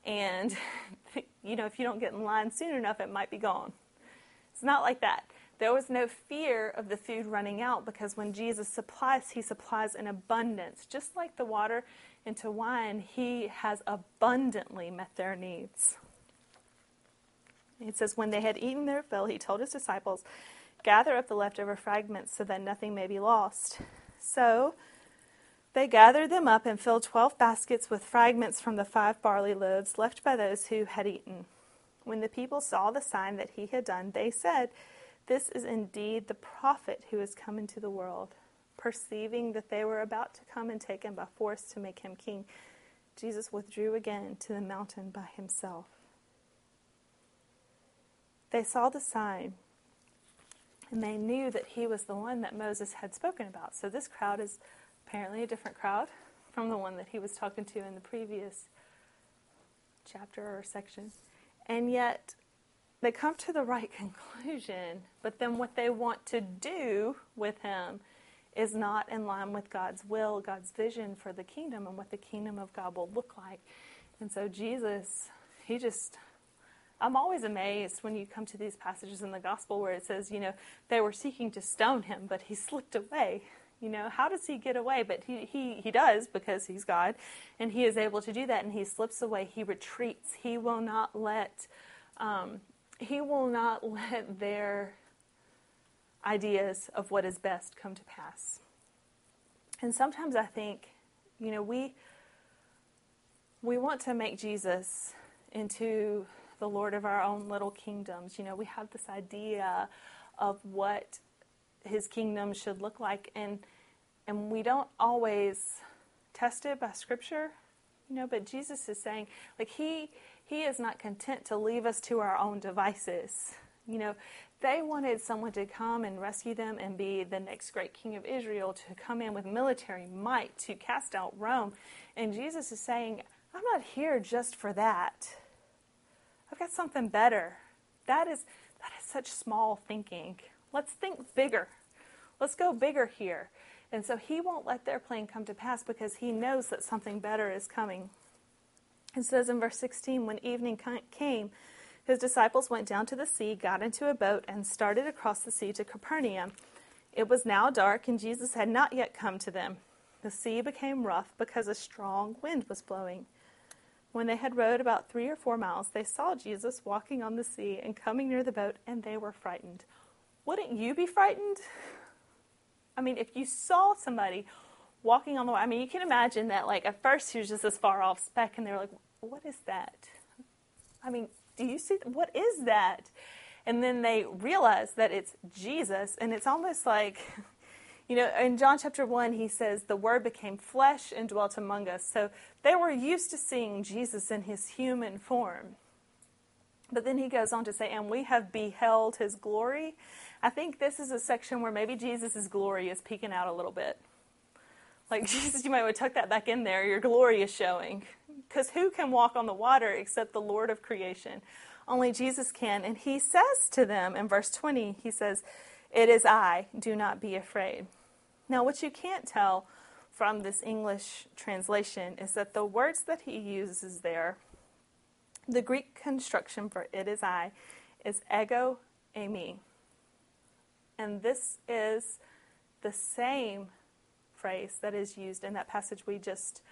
and, you know, if you don't get in line soon enough, it might be gone. It's not like that. There was no fear of the food running out, because when Jesus supplies, he supplies in abundance. Just like the water into wine, he has abundantly met their needs. It says, when they had eaten their fill, he told his disciples, "Gather up the leftover fragments so that nothing may be lost." So they gathered them up and filled twelve baskets with fragments from the five barley loaves left by those who had eaten. When the people saw the sign that he had done, they said, "This is indeed the prophet who has come into the world." Perceiving that they were about to come and take him by force to make him king, Jesus withdrew again to the mountain by himself. They saw the sign, and they knew that he was the one that Moses had spoken about. So this crowd is apparently a different crowd from the one that he was talking to in the previous chapter or section. And yet they come to the right conclusion, but then what they want to do with him is not in line with God's will, God's vision for the kingdom, and what the kingdom of God will look like. And so Jesus, he just, I'm always amazed when you come to these passages in the gospel where it says, you know, they were seeking to stone him, but he slipped away. You know, how does he get away? But he, he, he does, because he's God, and he is able to do that, and he slips away. He retreats. He will not let... Um, He will not let their ideas of what is best come to pass. And sometimes I think, you know, we we want to make Jesus into the Lord of our own little kingdoms. You know, we have this idea of what his kingdom should look like, and and we don't always test it by Scripture. You know, but Jesus is saying, like, he he is not content to leave us to our own devices. You know, they wanted someone to come and rescue them and be the next great king of Israel, to come in with military might to cast out Rome. And Jesus is saying, I'm not here just for that. I've got something better. That is that is such small thinking. Let's think bigger. Let's go bigger here. And so he won't let their plan come to pass, because he knows that something better is coming. It says in verse sixteen, when evening came, his disciples went down to the sea, got into a boat, and started across the sea to Capernaum. It was now dark, and Jesus had not yet come to them. The sea became rough because a strong wind was blowing. When they had rowed about three or four miles, they saw Jesus walking on the sea and coming near the boat, and they were frightened. Wouldn't you be frightened? I mean, if you saw somebody walking on the water, I mean, you can imagine that, like, at first he was just this far-off speck, and they were like, what is that? I mean, do you see, th- what is that? And then they realize that it's Jesus, and it's almost like, you know, in John chapter one, he says, the Word became flesh and dwelt among us. So they were used to seeing Jesus in his human form. But then he goes on to say, and we have beheld his glory. I think this is a section where maybe Jesus' glory is peeking out a little bit. Like, Jesus, you might want to tuck that back in there. Your glory is showing. because who can walk on the water except the Lord of creation? Only Jesus can. And he says to them in verse twenty, he says, "It is I, do not be afraid." Now, what you can't tell from this English translation is that the words that he uses there, the Greek construction for "it is I" is ego eimi. And this is the same phrase that is used in that passage we just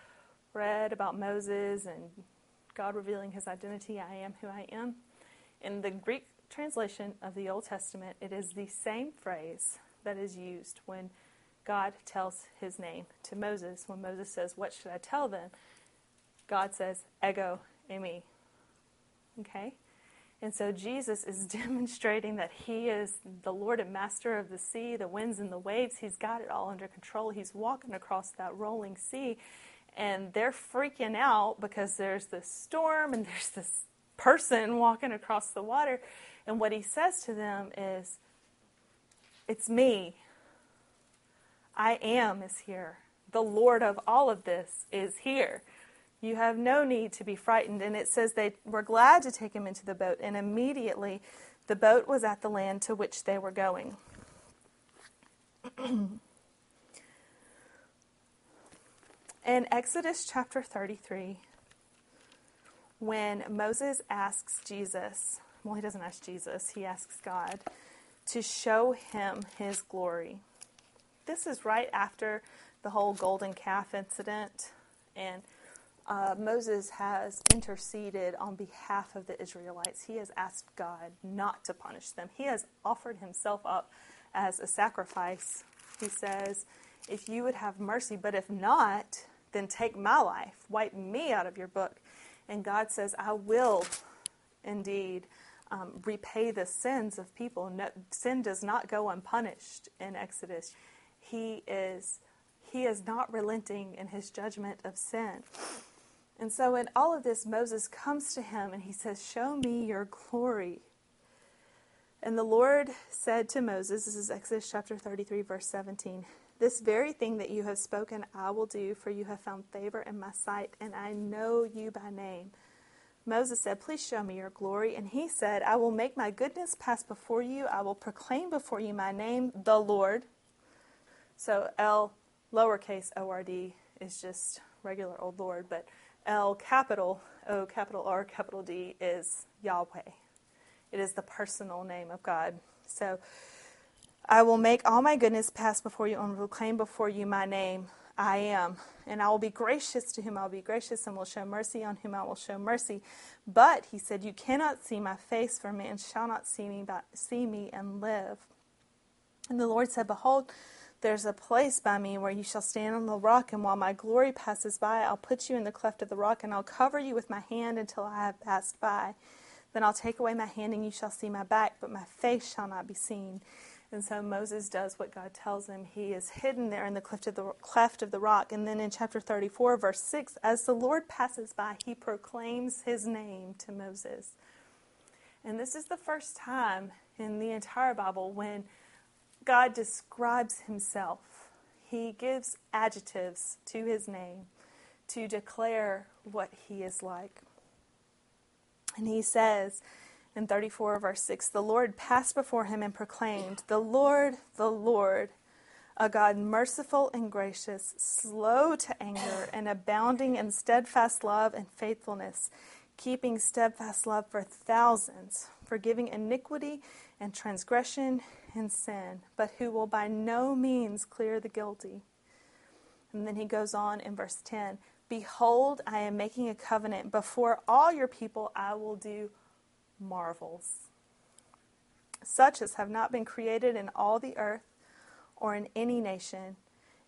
read about Moses and God revealing his identity, "I am who I am." In the Greek translation of the Old Testament, it is the same phrase that is used when God tells his name to Moses. When Moses says, "What should I tell them?" God says, "Ego eimi." Okay? And so Jesus is demonstrating that he is the Lord and Master of the sea, the winds and the waves. He's got it all under control. He's walking across that rolling sea, and they're freaking out because there's this storm and there's this person walking across the water. And what he says to them is, "It's me. I am is here. The Lord of all of this is here. You have no need to be frightened." And it says they were glad to take him into the boat, and immediately the boat was at the land to which they were going. In Exodus chapter thirty-three, when Moses asks Jesus, well, he doesn't ask Jesus, he asks God to show him his glory. This is right after the whole golden calf incident, and Uh, Moses has interceded on behalf of the Israelites. He has asked God not to punish them. He has offered himself up as a sacrifice. He says, "If you would have mercy, but if not, then take my life. Wipe me out of your book." And God says, "I will indeed um, repay the sins of people." No, sin does not go unpunished in Exodus. He is, he is not relenting in his judgment of sin. And so in all of this, Moses comes to him and he says, "Show me your glory." And the Lord said to Moses, this is Exodus chapter thirty-three, verse seventeen, "This very thing that you have spoken, I will do, for you have found favor in my sight, and I know you by name." Moses said, "Please show me your glory." And he said, "I will make my goodness pass before you. I will proclaim before you my name, the Lord." So L lowercase O R D is just regular old Lord, but L capital O capital R capital D is Yahweh. It is the personal name of God. So, "I will make all my goodness pass before you and proclaim before you my name, I am. And I will be gracious to whom I will be gracious and will show mercy on whom I will show mercy. But," he said, "you cannot see my face, for man shall not see me, but see me and live." And the Lord said, "Behold, there's a place by me where you shall stand on the rock, and while my glory passes by, I'll put you in the cleft of the rock, and I'll cover you with my hand until I have passed by. Then I'll take away my hand, and you shall see my back, but my face shall not be seen." And so Moses does what God tells him. He is hidden there in the cleft of the, cleft of the rock. And then in chapter thirty-four, verse six, as the Lord passes by, he proclaims his name to Moses. And this is the first time in the entire Bible when God describes himself. He gives adjectives to his name to declare what he is like. And he says in thirty-four verse six, "The Lord passed before him and proclaimed, the Lord, the Lord, a God merciful and gracious, slow to anger and abounding in steadfast love and faithfulness, keeping steadfast love for thousands, forgiving iniquity and transgression and sin, but who will by no means clear the guilty." And then he goes on in verse ten, "Behold, I am making a covenant. Before all your people I will do marvels, such as have not been created in all the earth or in any nation.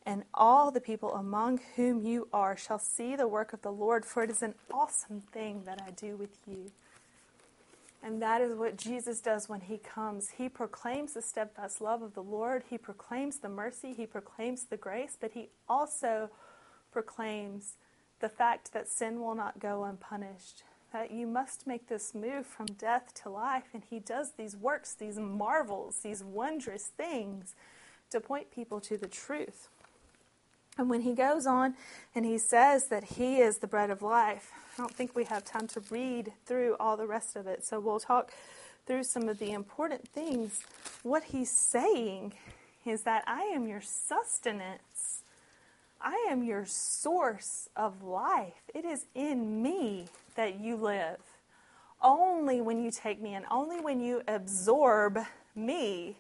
And all the people among whom you are shall see the work of the Lord, for it is an awesome thing that I do with you." And that is what Jesus does when he comes. He proclaims the steadfast love of the Lord. He proclaims the mercy. He proclaims the grace. But he also proclaims the fact that sin will not go unpunished, that you must make this move from death to life. And he does these works, these marvels, these wondrous things to point people to the truth. And when he goes on and he says that he is the bread of life, I don't think we have time to read through all the rest of it. So we'll talk through some of the important things. What he's saying is that I am your sustenance. I am your source of life. It is in me that you live. Only when you take me in, only when you absorb me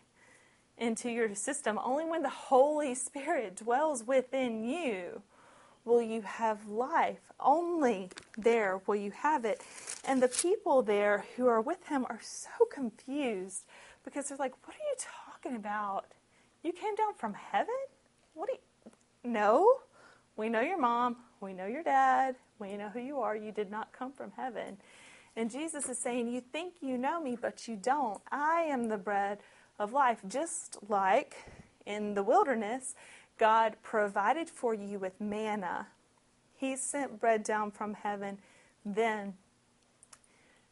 into your system, only when the Holy Spirit dwells within you will you have life. Only there will you have it. And the people there who are with him are so confused because they're like, what are you talking about? You came down from heaven? What do you... No. We know your mom. We know your dad. We know who you are. You did not come from heaven. And Jesus is saying, you think you know me, but you don't. I am the bread of life. Just like in the wilderness, God provided for you with manna. He sent bread down from heaven then.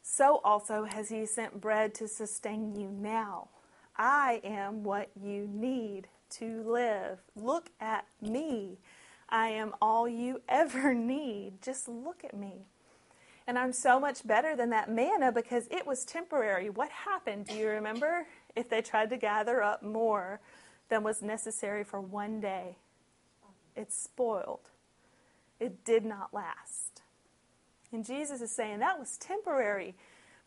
So also has he sent bread to sustain you now. I am what you need to live. Look at me. I am all you ever need. Just look at me. And I'm so much better than that manna because it was temporary. What happened, do you remember? If they tried to gather up more than was necessary for one day, it spoiled. It did not last. And Jesus is saying that was temporary.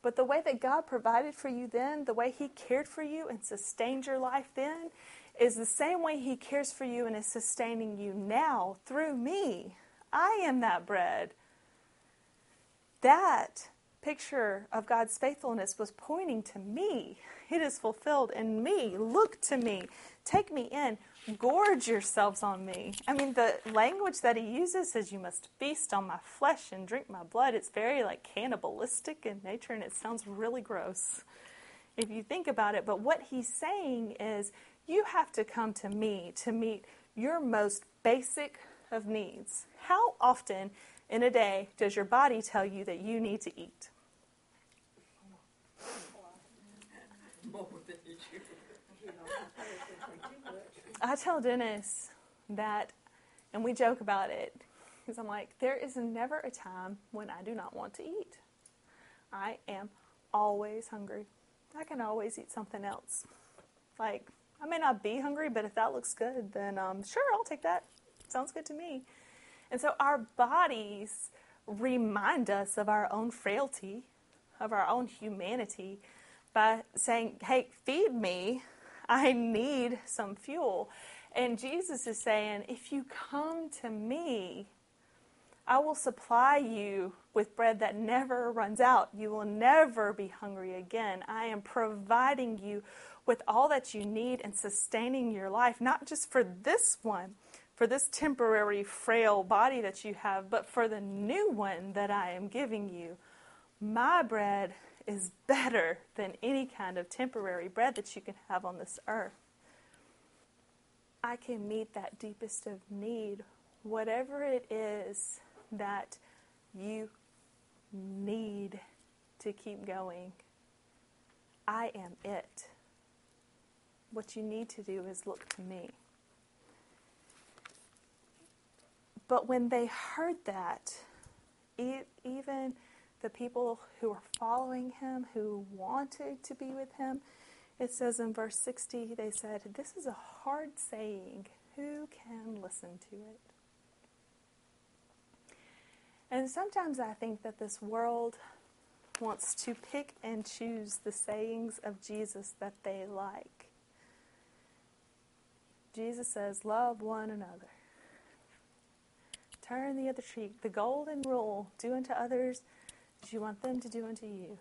But the way that God provided for you then, the way he cared for you and sustained your life then, is the same way he cares for you and is sustaining you now through me. I am that bread. That picture of God's faithfulness was pointing to me. It is fulfilled in me. Look to me. Take me in. Gorge yourselves on me. I mean, the language that he uses says you must feast on my flesh and drink my blood. It's very like cannibalistic in nature, and it sounds really gross if you think about it. But what he's saying is you have to come to me to meet your most basic of needs. How often in a day does your body tell you that you need to eat? I tell Dennis that, and we joke about it, because I'm like, there is never a time when I do not want to eat. I am always hungry. I can always eat something else. Like, I may not be hungry, but if that looks good, then um, sure, I'll take that. Sounds good to me. And so our bodies remind us of our own frailty, of our own humanity, by saying, hey, feed me. I need some fuel. And Jesus is saying, if you come to me, I will supply you with bread that never runs out. You will never be hungry again. I am providing you with all that you need and sustaining your life, not just for this one, for this temporary frail body that you have, but for the new one that I am giving you. My bread is better than any kind of temporary bread that you can have on this earth. I can meet that deepest of need, whatever it is that you need to keep going. I am it. What you need to do is look to me. But when they heard that, e- even the people who were following him, who wanted to be with him, it says in verse sixty, they said, this is a hard saying. Who can listen to it? And sometimes I think that this world wants to pick and choose the sayings of Jesus that they like. Jesus says, love one another. Turn the other cheek. The golden rule, do unto others as you want them to do unto you.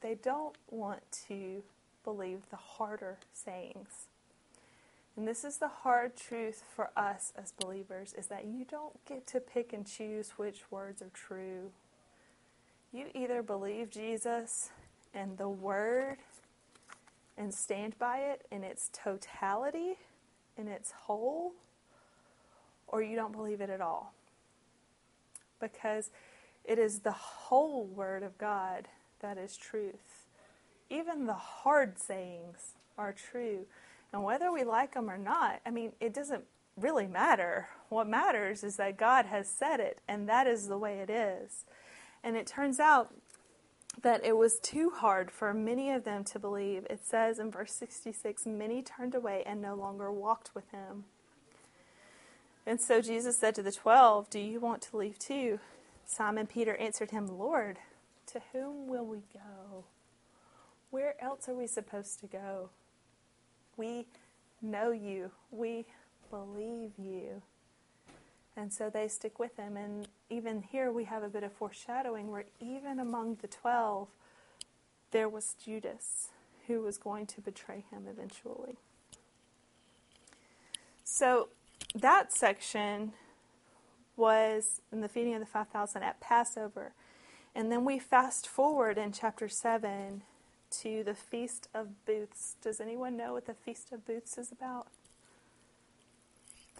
They don't want to believe the harder sayings. And this is the hard truth for us as believers, is that you don't get to pick and choose which words are true. You either believe Jesus and the Word and stand by it in its totality, in its whole, or you don't believe it at all. Because it is the whole Word of God that is truth. Even the hard sayings are true. And whether we like them or not, I mean, it doesn't really matter. What matters is that God has said it, and that is the way it is. And it turns out that it was too hard for many of them to believe. It says in verse sixty-six, many turned away and no longer walked with him. And so Jesus said to the twelve, do you want to leave too? Simon Peter answered him, Lord, to whom will we go? Where else are we supposed to go? We know you. We believe you. And so they stick with him. And even here we have a bit of foreshadowing where even among the twelve, there was Judas who was going to betray him eventually. So that section was in the feeding of the five thousand at Passover. And then we fast forward in chapter seven to the Feast of Booths. Does anyone know what the Feast of Booths is about?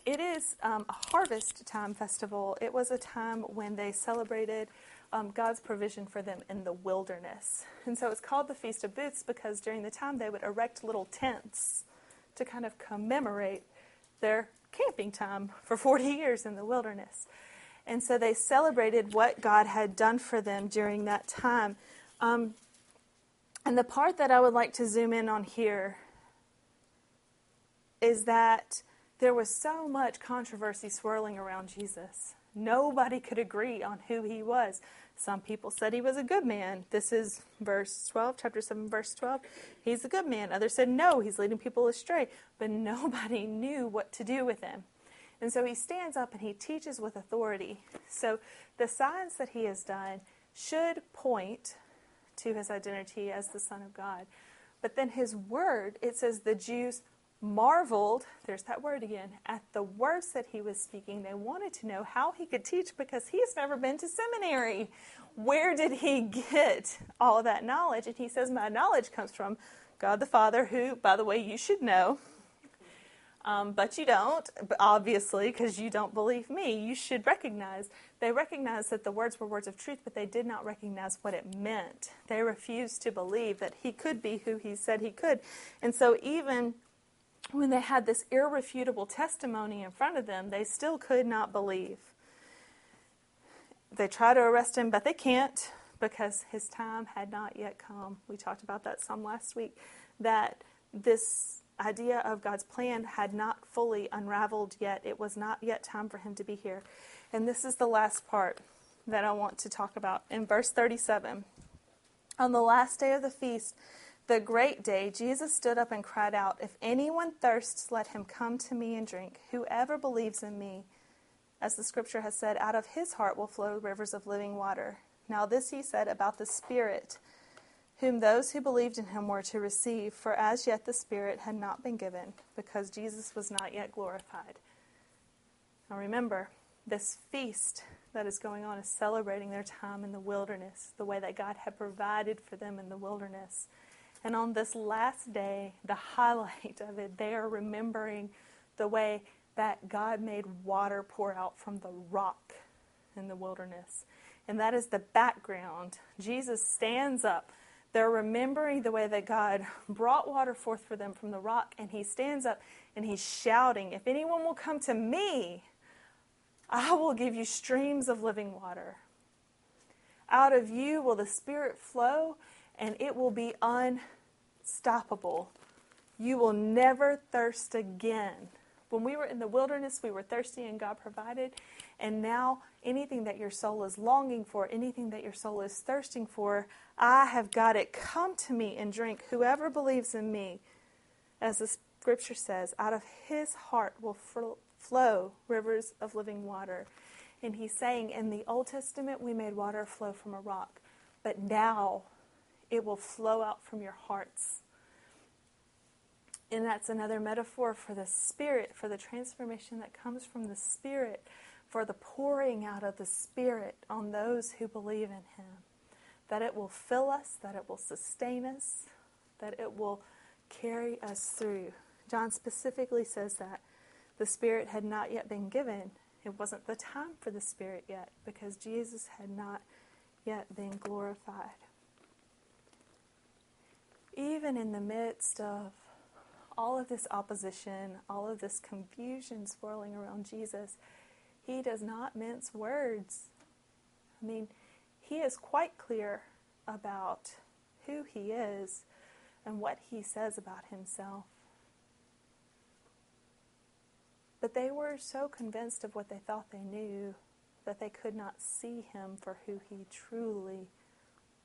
It is um, a harvest time festival. It was a time when they celebrated um, God's provision for them in the wilderness. And so it's called the Feast of Booths because during the time they would erect little tents to kind of commemorate their camping time for forty years in the wilderness. And so they celebrated what God had done for them during that time. Um, and the part that I would like to zoom in on here is that there was so much controversy swirling around Jesus. Nobody could agree on who he was. Some people said he was a good man. This is verse twelve, chapter seven, verse twelve. He's a good man. Others said, no, he's leading people astray. But nobody knew what to do with him. And so he stands up and he teaches with authority. So the signs that he has done should point to his identity as the Son of God. But then his word, it says the Jews marveled, there's that word again, at the words that he was speaking. They wanted to know how he could teach because he's never been to seminary. Where did he get all that knowledge? And he says, my knowledge comes from God the Father, who, by the way, you should know. Um, but you don't, obviously, because you don't believe me. You should recognize. They recognized that the words were words of truth, but they did not recognize what it meant. They refused to believe that he could be who he said he could. And so even when they had this irrefutable testimony in front of them, they still could not believe. They try to arrest him, but they can't because his time had not yet come. We talked about that some last week, that this idea of God's plan had not fully unraveled yet. It was not yet time for him to be here. And this is the last part that I want to talk about. In verse thirty-seven, on the last day of the feast, the great day, Jesus stood up and cried out, if anyone thirsts, let him come to me and drink. Whoever believes in me, as the scripture has said, out of his heart will flow rivers of living water. Now this he said about the Spirit, whom those who believed in him were to receive, for as yet the Spirit had not been given, because Jesus was not yet glorified. Now remember, this feast that is going on is celebrating their time in the wilderness, the way that God had provided for them in the wilderness. And on this last day, the highlight of it, they are remembering the way that God made water pour out from the rock in the wilderness. And that is the background. Jesus stands up. They're remembering the way that God brought water forth for them from the rock, and he stands up and he's shouting, if anyone will come to me, I will give you streams of living water. Out of you will the Spirit flow, and it will be unstoppable. You will never thirst again. When we were in the wilderness, we were thirsty and God provided. And now anything that your soul is longing for, anything that your soul is thirsting for, I have got it. Come to me and drink. Whoever believes in me, as the scripture says, out of his heart will flow rivers of living water. And he's saying, in the Old Testament, we made water flow from a rock. But now it will flow out from your hearts. And that's another metaphor for the Spirit, for the transformation that comes from the Spirit, for the pouring out of the Spirit on those who believe in him. That it will fill us, that it will sustain us, that it will carry us through. John specifically says that the Spirit had not yet been given. It wasn't the time for the Spirit yet, because Jesus had not yet been glorified. Even in the midst of all of this opposition, all of this confusion swirling around Jesus, he does not mince words. I mean, he is quite clear about who he is and what he says about himself. But they were so convinced of what they thought they knew that they could not see him for who he truly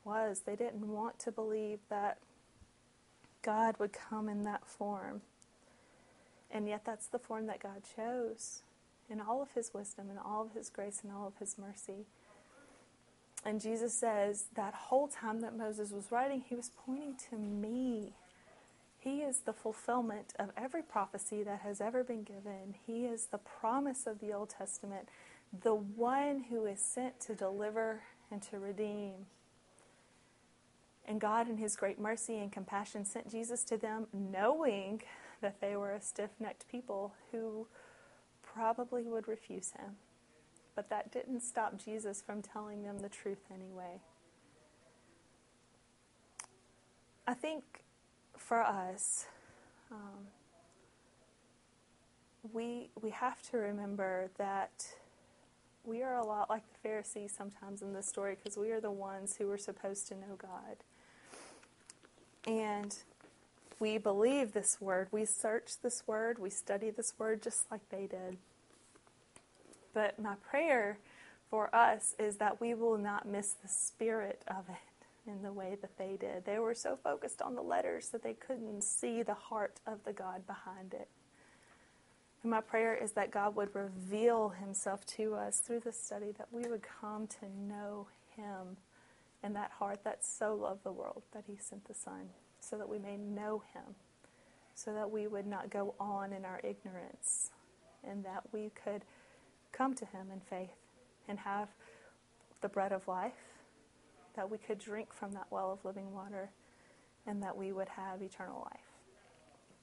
was. They didn't want to believe that God would come in that form. And yet that's the form that God chose in all of his wisdom and all of his grace and all of his mercy. And Jesus says that whole time that Moses was writing, he was pointing to me. He is the fulfillment of every prophecy that has ever been given. He is the promise of the Old Testament, the one who is sent to deliver and to redeem. And God, in his great mercy and compassion, sent Jesus to them knowing that they were a stiff-necked people who probably would refuse him. But that didn't stop Jesus from telling them the truth anyway. I think for us, um, we we have to remember that we are a lot like the Pharisees sometimes in this story, because we are the ones who are supposed to know God. And we believe this word. We search this word. We study this word just like they did. But my prayer for us is that we will not miss the spirit of it in the way that they did. They were so focused on the letters that they couldn't see the heart of the God behind it. And my prayer is that God would reveal himself to us through this study, that we would come to know him and that heart that so loved the world that he sent the Son, so that we may know him, so that we would not go on in our ignorance, and that we could come to him in faith and have the bread of life, that we could drink from that well of living water, and that we would have eternal life.